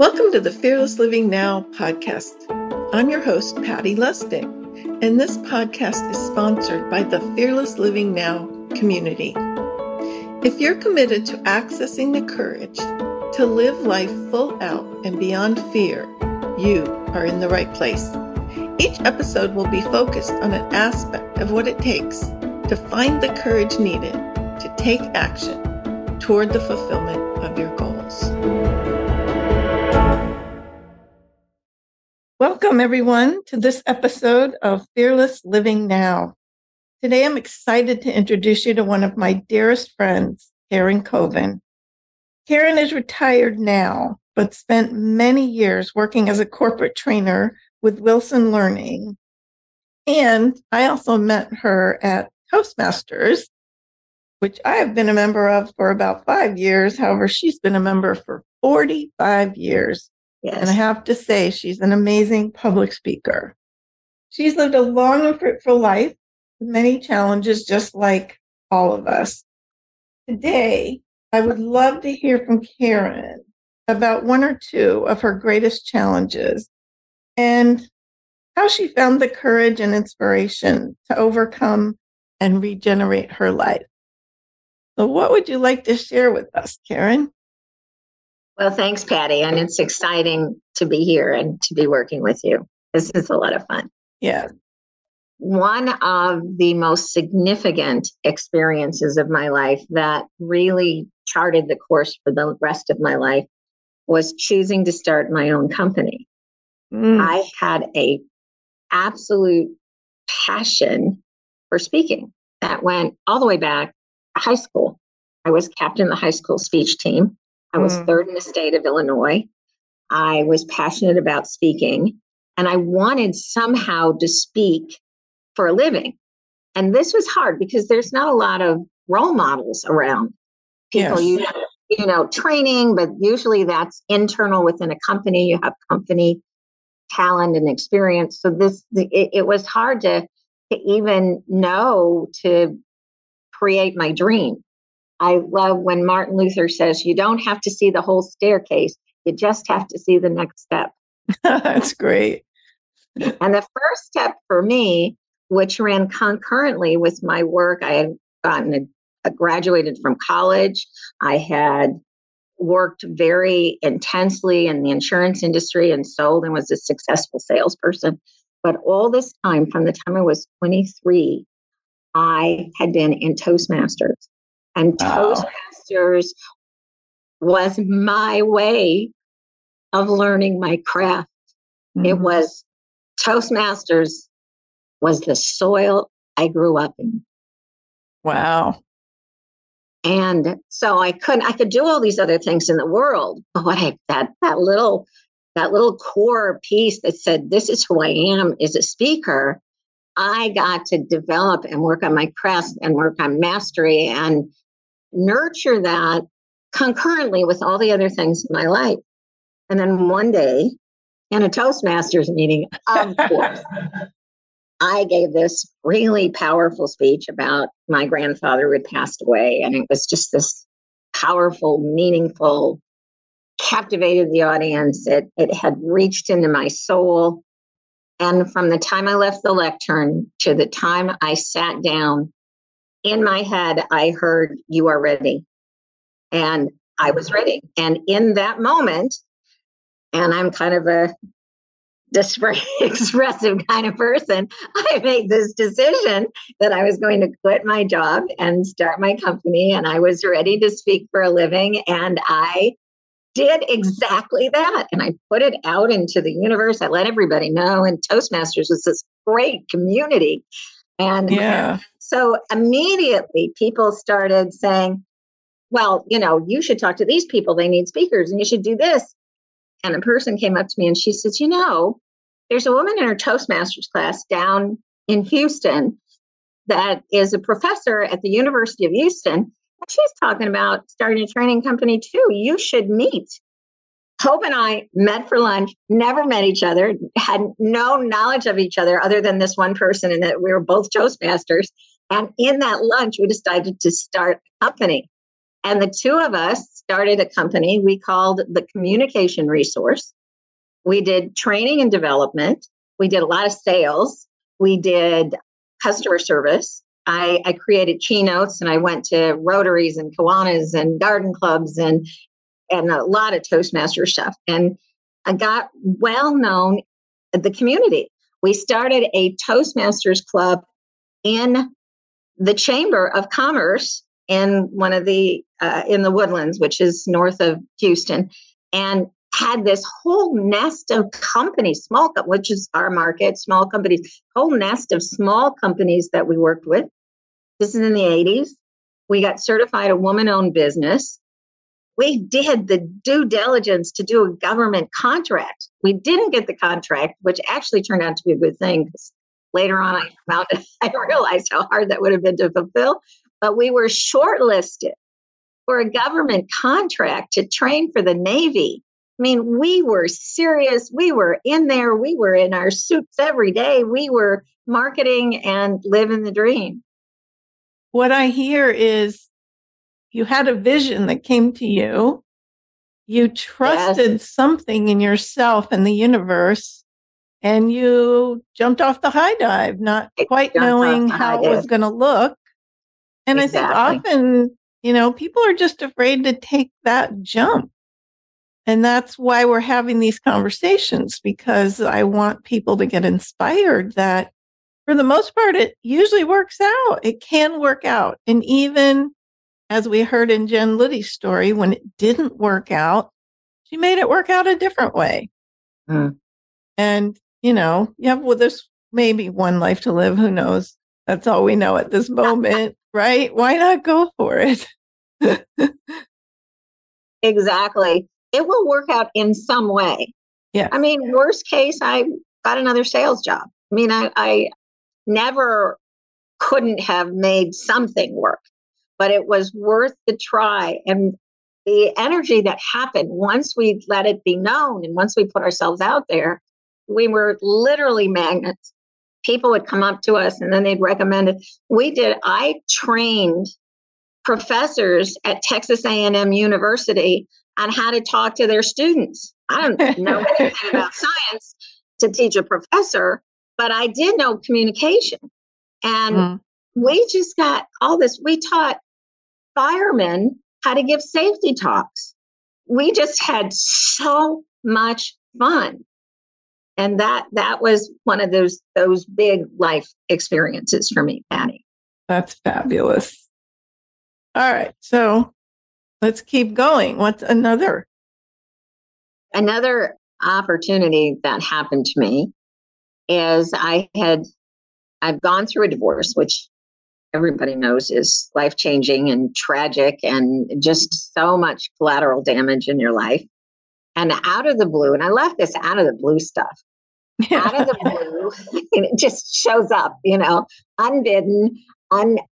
Welcome to the Fearless Living Now podcast. I'm your host, Patti Lustig, and this podcast is sponsored by the Fearless Living Now community. If you're committed to accessing the courage to live life full out and beyond fear, you are in the right place. Each episode will be focused on an aspect of what it takes to find the courage needed to take action toward the fulfillment of your goals. Welcome, everyone, to this episode of Fearless Living Now. Today, I'm excited to introduce you to one of my dearest friends, Karen Koven. Karen is retired now, but spent many years working as a corporate trainer with Wilson Learning. And I also met her at Toastmasters, which I have been a member of for about 5 years. However, she's been a member for 45 years. Yes. And I have to say, she's an amazing public speaker. She's lived a long and fruitful life, many challenges, just like all of us. Today, I would love to hear from Karen about one or two of her greatest challenges and how she found the courage and inspiration to overcome and regenerate her life. So what would you like to share with us, Karen? Well, thanks, Patti. And it's exciting to be here and to be working with you. This is a lot of fun. Yeah. One of the most significant experiences of my life that really charted the course for the rest of my life was choosing to start my own company. I had an absolute passion for speaking that went all the way back to high school. I was captain of the high school speech team. I was third in the state of Illinois. I was passionate about speaking, and I wanted somehow to speak for a living. And this was hard because there's not a lot of role models around. People, yes. you know, training, but usually that's internal within a company. You have company talent and experience. So it was hard to even know to create my dream. I love when Martin Luther says, you don't have to see the whole staircase. You just have to see the next step. That's great. And the first step for me, which ran concurrently with my work, I had graduated from college. I had worked very intensely in the insurance industry and sold and was a successful salesperson. But all this time, from the time I was 23, I had been in Toastmasters. And Toastmasters was my way of learning my craft. Mm-hmm. Toastmasters was the soil I grew up in. Wow. And so I could do all these other things in the world, but that little core piece that said, this is who I am as a speaker, I got to develop and work on my craft and work on mastery and nurture that concurrently with all the other things in my life. And then one day, in a Toastmasters meeting, of course, I gave this really powerful speech about my grandfather who had passed away. And it was just this powerful, meaningful, captivated the audience. It had reached into my soul. And from the time I left the lectern to the time I sat down, in my head, I heard, you are ready. And I was ready. And in that moment, and I'm kind of a expressive kind of person, I made this decision that I was going to quit my job and start my company. And I was ready to speak for a living. And I did exactly that. And I put it out into the universe. I let everybody know. And Toastmasters was this great community. And yeah. So immediately people started saying, well, you know, you should talk to these people. They need speakers and you should do this. And a person came up to me and she says, you know, there's a woman in her Toastmasters class down in Houston that is a professor at the University of Houston. She's talking about starting a training company too. You should meet. Hope and I met for lunch, never met each other, had no knowledge of each other other than this one person and that we were both Toastmasters. And in that lunch, we decided to start a company. And the two of us started a company we called the Communication Resource. We did training and development. We did a lot of sales. We did customer service. I created keynotes, and I went to Rotaries and Kiwanis and garden clubs and a lot of Toastmasters stuff. And I got well known in the community. We started a Toastmasters club in the Chamber of Commerce in one of the in the Woodlands, which is north of Houston, and had this whole nest of companies, small, which is our market, small companies, whole nest of small companies that we worked with. This is in the 80s. We got certified a woman-owned business. We did the due diligence to do a government contract. We didn't get the contract, which actually turned out to be a good thing, because later on I realized how hard that would have been to fulfill. But we were shortlisted for a government contract to train for the Navy. I mean, we were serious. We were in there. We were in our suits every day. We were marketing and living the dream. What I hear is you had a vision that came to you. You trusted something in yourself and the universe, and you jumped off the high dive, not quite knowing how it was going to look. And I think often, people are just afraid to take that jump. And that's why we're having these conversations, because I want people to get inspired that for the most part, it usually works out. It can work out. And even as we heard in Jen Liddy's story, when it didn't work out, she made it work out a different way. Mm. And, you have this maybe one life to live. Who knows? That's all we know at this moment, right? Why not go for it? Exactly. It will work out in some way. Yeah. I mean, worst case, I got another sales job. I mean, I never couldn't have made something work, but it was worth the try. And the energy that happened once we let it be known and once we put ourselves out there, we were literally magnets. People would come up to us and then they'd recommend it. I trained professors at Texas A&M University on how to talk to their students. I don't know anything about science to teach a professor, but I did know communication. And we just got all this. We taught firemen how to give safety talks. We just had so much fun. And that was one of those big life experiences for me, Patti. That's fabulous. All right. So let's keep going. What's another? Another opportunity that happened to me is I've gone through a divorce, which everybody knows is life-changing and tragic and just so much collateral damage in your life. And out of the blue, and I left this out of the blue stuff. Out of the blue, it just shows up, unbidden,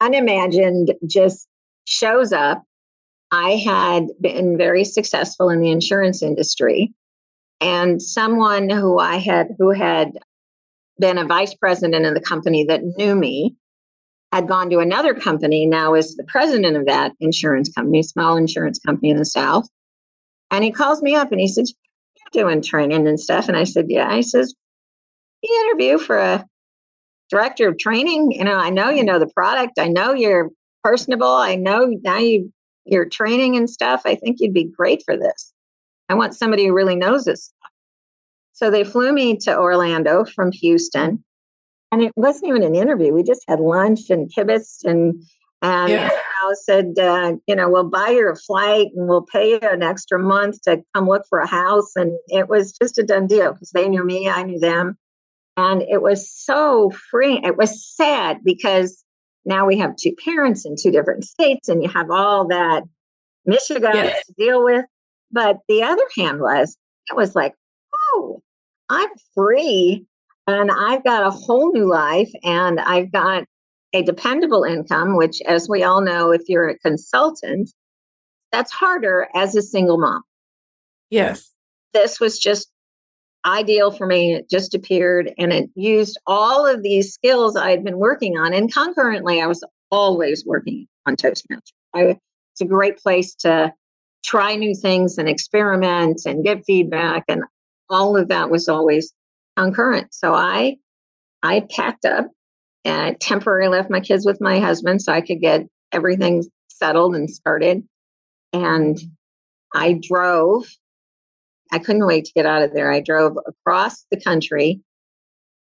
unimagined, just shows up. I had been very successful in the insurance industry, and someone who had been a vice president of the company that knew me had gone to another company, now is the president of that insurance company, small insurance company in the South. And he calls me up and he says, "You're doing training and stuff." And I said, "Yeah." He says, "You interview for a director of training. I know you know the product. I know you're personable. I know now your training and stuff. I think you'd be great for this. I want somebody who really knows this stuff." So they flew me to Orlando from Houston, and it wasn't even an interview. We just had lunch and kibbutz, and I said, "We'll buy you a flight and we'll pay you an extra month to come look for a house." And it was just a done deal because they knew me, I knew them. And it was so freeing. It was sad because now we have two parents in two different states and you have all that Michigan to deal with. But the other hand was, it was like, oh, I'm free and I've got a whole new life and I've got a dependable income, which as we all know, if you're a consultant, that's harder as a single mom. Yes. This was just ideal for me. It just appeared and it used all of these skills I had been working on. And concurrently, I was always working on Toastmasters. I It's a great place to try new things and experiment and get feedback. And all of that was always concurrent. So I packed up and temporarily left my kids with my husband so I could get everything settled and started. And I drove. I couldn't wait to get out of there. I drove across the country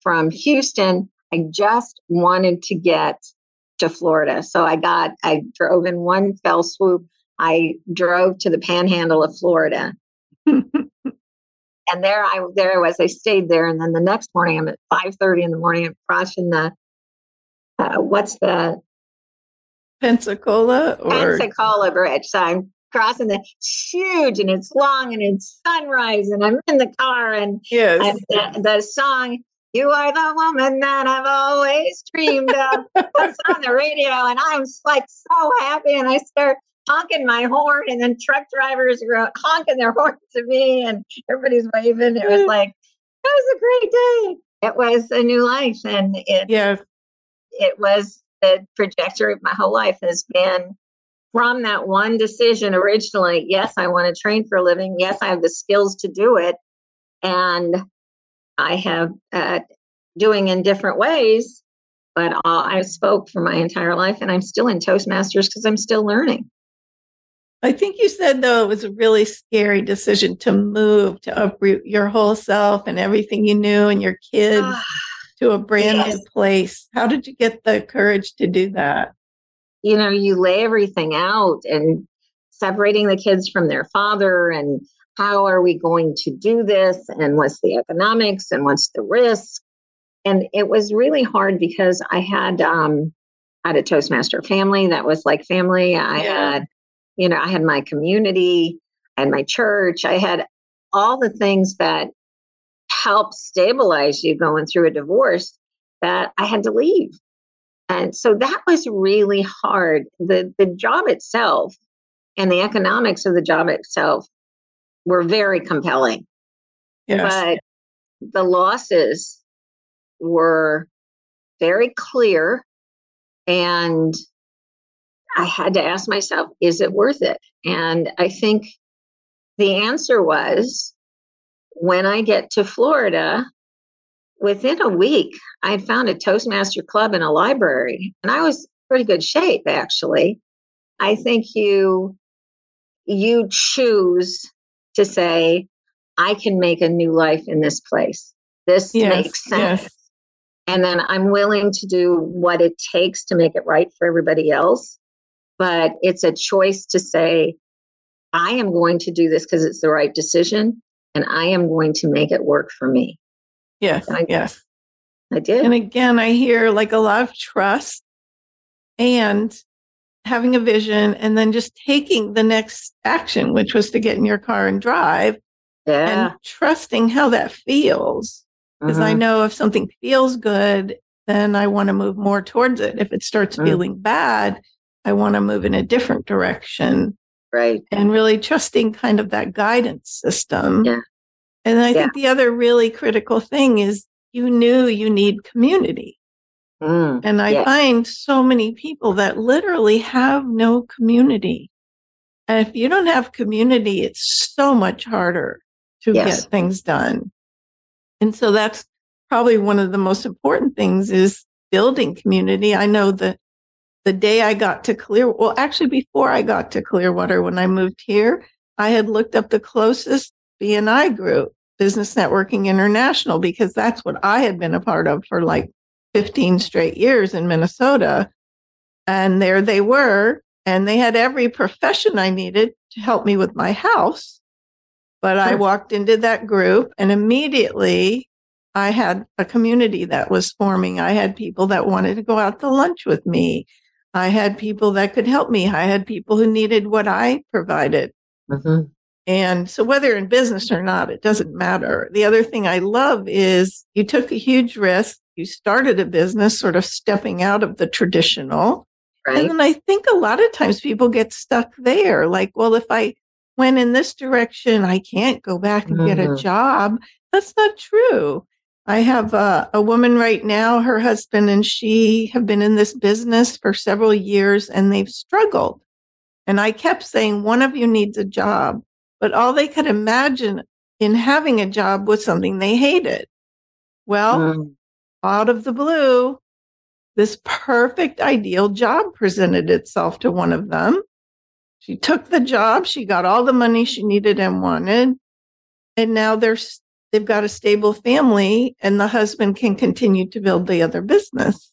from Houston. I just wanted to get to Florida. So I drove in one fell swoop. I drove to the panhandle of Florida. And there I was. I stayed there. And then the next morning, I'm at 5:30 in the morning. I'm crossing the, Pensacola Bridge. So I'm crossing the huge, and it's long, and it's sunrise, and I'm in the car, and yes. The song, "You Are the Woman That I've Always Dreamed Of," was on the radio, and I'm like so happy, and I start honking my horn, and then truck drivers were honking their horns at me, and everybody's waving. It was like, that was a great day. It was a new life, and it was the trajectory of my whole life has been from that one decision originally. Yes, I want to train for a living. Yes, I have the skills to do it. And I have doing in different ways, but I spoke for my entire life, and I'm still in Toastmasters because I'm still learning. I think you said, though, it was a really scary decision to move, to uproot your whole self and everything you knew and your kids to a brand new place. How did you get the courage to do that? You know, you lay everything out and separating the kids from their father, and how are we going to do this? And what's the economics and what's the risk? And it was really hard because I had a Toastmaster family that was like family. I had my community and my church. I had all the things that help stabilize you going through a divorce that I had to leave. And so that was really hard. The job itself and the economics of the job itself were very compelling. Yes. But the losses were very clear. And I had to ask myself, is it worth it? And I think the answer was, when I get to Florida, within a week, I had found a Toastmaster club in a library, and I was in pretty good shape, actually. I think you choose to say, I can make a new life in this place. This makes sense. Yes. And then I'm willing to do what it takes to make it right for everybody else. But it's a choice to say, I am going to do this because it's the right decision, and I am going to make it work for me. Yes, yes. I did. And again, I hear like a lot of trust and having a vision, and then just taking the next action, which was to get in your car and drive and trusting how that feels. Because I know if something feels good, then I want to move more towards it. If it starts feeling bad, I want to move in a different direction. Right. And really trusting kind of that guidance system. Yeah. And I think the other really critical thing is you knew you need community. And I find so many people that literally have no community. And if you don't have community, it's so much harder to get things done. And so that's probably one of the most important things is building community. I know that the day I got to Clearwater, well, actually before I got to Clearwater, when I moved here, I had looked up the closest B&I group, Business Networking International, because that's what I had been a part of for like 15 straight years in Minnesota. And there they were, and they had every profession I needed to help me with my house. But I walked into that group, and immediately I had a community that was forming. I had people that wanted to go out to lunch with me. I had people that could help me. I had people who needed what I provided. And so whether in business or not, it doesn't matter. The other thing I love is you took a huge risk. You started a business sort of stepping out of the traditional. Right. And then I think a lot of times people get stuck there. Like, well, if I went in this direction, I can't go back and get a job. That's not true. I have a woman right now, her husband and she have been in this business for several years, and they've struggled. And I kept saying, one of you needs a job. But all they could imagine in having a job was something they hated. Well, out of the blue, this perfect ideal job presented itself to one of them. She took the job. She got all the money she needed and wanted. And now they've got a stable family, and the husband can continue to build the other business.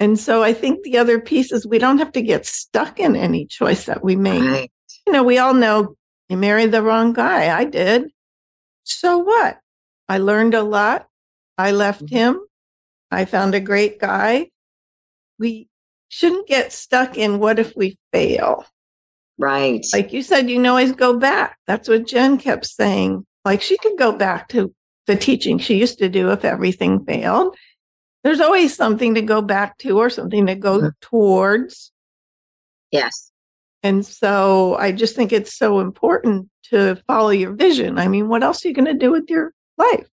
And so I think the other piece is we don't have to get stuck in any choice that we make. Right. You know, we all know you married the wrong guy. I did. So what? I learned a lot. I left him. I found a great guy. We shouldn't get stuck in what if we fail? Right. Like you said, you can always go back. That's what Jen kept saying. Like she could go back to the teaching she used to do if everything failed. There's always something to go back to or something to go towards. Yes. And so I just think it's so important to follow your vision. I mean, what else are you going to do with your life?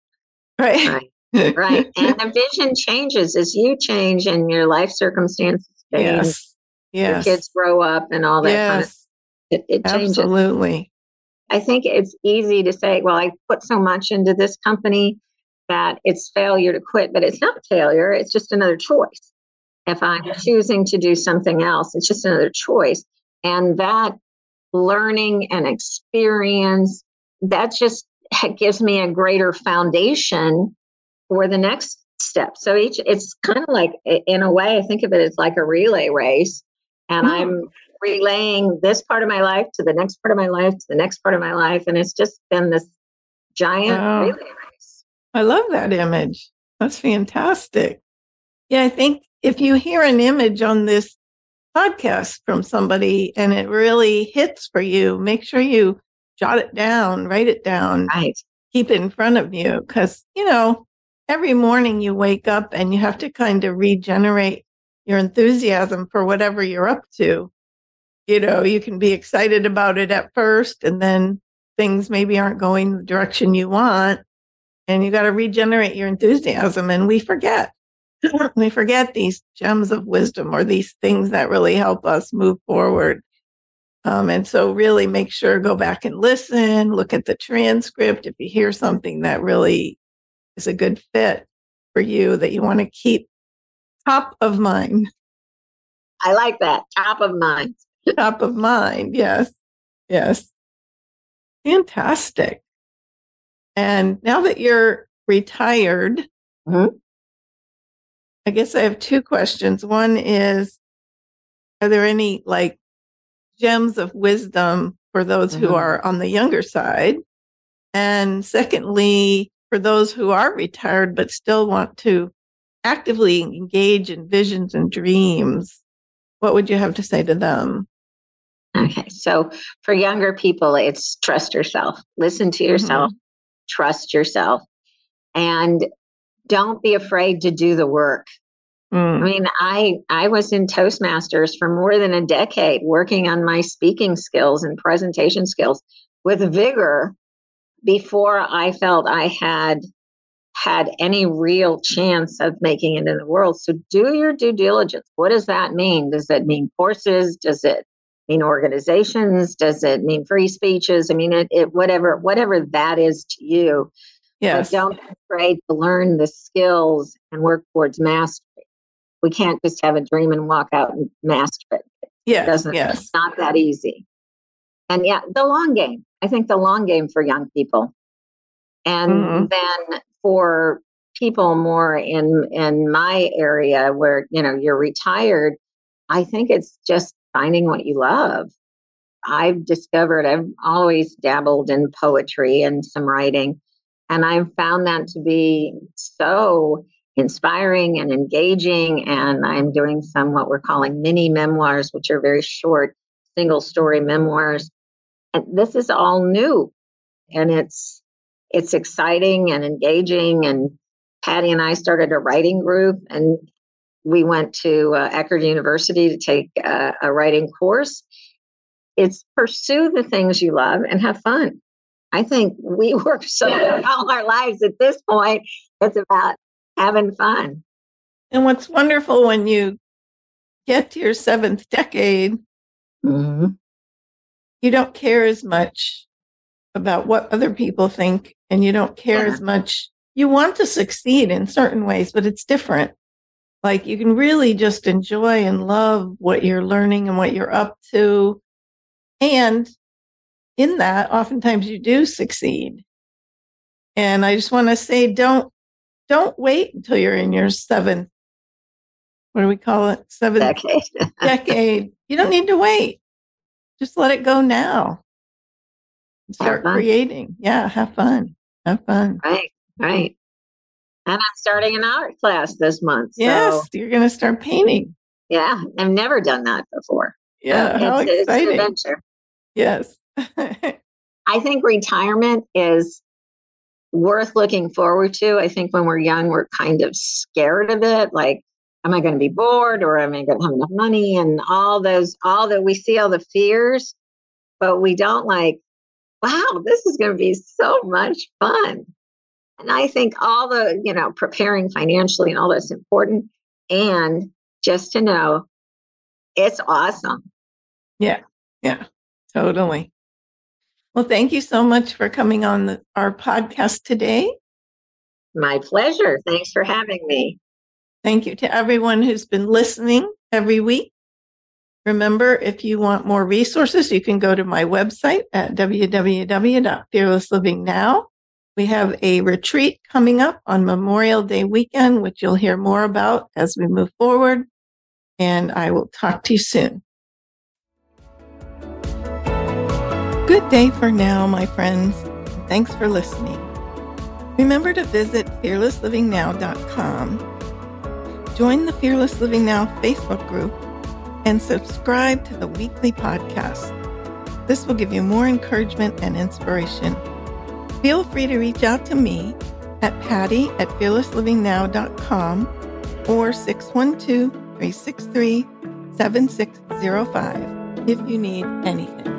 Right. Right. Right. And the vision changes as you change and your life circumstances change. Yes. Yes. Your kids grow up and all that kind of stuff. It changes. Absolutely. I think it's easy to say, well, I put so much into this company that it's failure to quit, but it's not failure. It's just another choice. If I'm choosing to do something else, it's just another choice. And that learning and experience, that just gives me a greater foundation for the next step. So it's kind of like, in a way, I think of it as like a relay race. And I'm relaying this part of my life to the next part of my life to the next part of my life. And it's just been this giant relay race. I love that image. That's fantastic. Yeah, I think if you hear an image on this podcast from somebody and it really hits for you, make sure you jot it down, write it down, keep it in front of you. Because, you know, every morning you wake up and you have to kind of regenerate your enthusiasm for whatever you're up to. You know, you can be excited about it at first, and then things maybe aren't going the direction you want, and you got to regenerate your enthusiasm. And we forget. We forget these gems of wisdom or these things that really help us move forward. And so really make sure, go back and listen, look at the transcript. If you hear something that really is a good fit for you that you want to keep top of mind. I like that. Top of mind. Top of mind. Yes. Yes. Fantastic. And now that you're retired, I guess I have two questions. One is, are there any like gems of wisdom for those who are on the younger side? And secondly, for those who are retired but still want to actively engage in visions and dreams, what would you have to say to them? Okay. So for younger people, it's trust yourself, listen to yourself, trust yourself, and don't be afraid to do the work. I mean, I was in Toastmasters for more than a decade, working on my speaking skills and presentation skills with vigor before I felt I had any real chance of making it in the world. So do your due diligence. What does that mean? Does that mean courses? Does it mean organizations? Does it mean free speeches? I mean, whatever that is to you. Yes. But don't be afraid to learn the skills and work towards mastery. We can't just have a dream and walk out and master it. Yes. It's not that easy. And yeah, the long game. I think the long game for young people. And then for people more in my area where, you know, you're retired, I think it's just finding what you love. I've always dabbled in poetry and some writing, and I've found that to be so inspiring and engaging. And I'm doing some what we're calling mini memoirs, which are very short, single story memoirs. And this is all new, and it's exciting and engaging. And Patti and I started a writing group, and we went to Eckerd University to take a writing course. It's pursue the things you love and have fun. I think we work so all our lives at this point. It's about having fun. And what's wonderful when you get to your seventh decade, you don't care as much about what other people think, and you don't care as much. You want to succeed in certain ways, but it's different. Like, you can really just enjoy and love what you're learning and what you're up to. And in that, oftentimes you do succeed. And I just want to say, don't wait until you're in your seventh, what do we call it? Seventh decade. Decade. You don't need to wait. Just let it go now. Start creating. Yeah, have fun. Have fun. Right, right. And I'm starting an art class this month. Yes, so you're going to start painting. Yeah, I've never done that before. Yeah, how exciting. It's an adventure. Yes. I think retirement is worth looking forward to. I think when we're young, we're kind of scared of it. Like, am I going to be bored, or am I going to have enough money? And we see all the fears, but we don't like, wow, this is going to be so much fun. And I think all the, preparing financially and all that's important. And just to know it's awesome. Yeah. Yeah, totally. Well, thank you so much for coming on our podcast today. My pleasure. Thanks for having me. Thank you to everyone who's been listening every week. Remember, if you want more resources, you can go to my website at www.fearlesslivingnow.com. We have a retreat coming up on Memorial Day weekend, which you'll hear more about as we move forward. And I will talk to you soon. Good day for now, my friends. Thanks for listening. Remember to visit fearlesslivingnow.com. Join the Fearless Living Now Facebook group and subscribe to the weekly podcast. This will give you more encouragement and inspiration. Feel free to reach out to me at patti@fearlesslivingnow.com or 612-363-7605 if you need anything.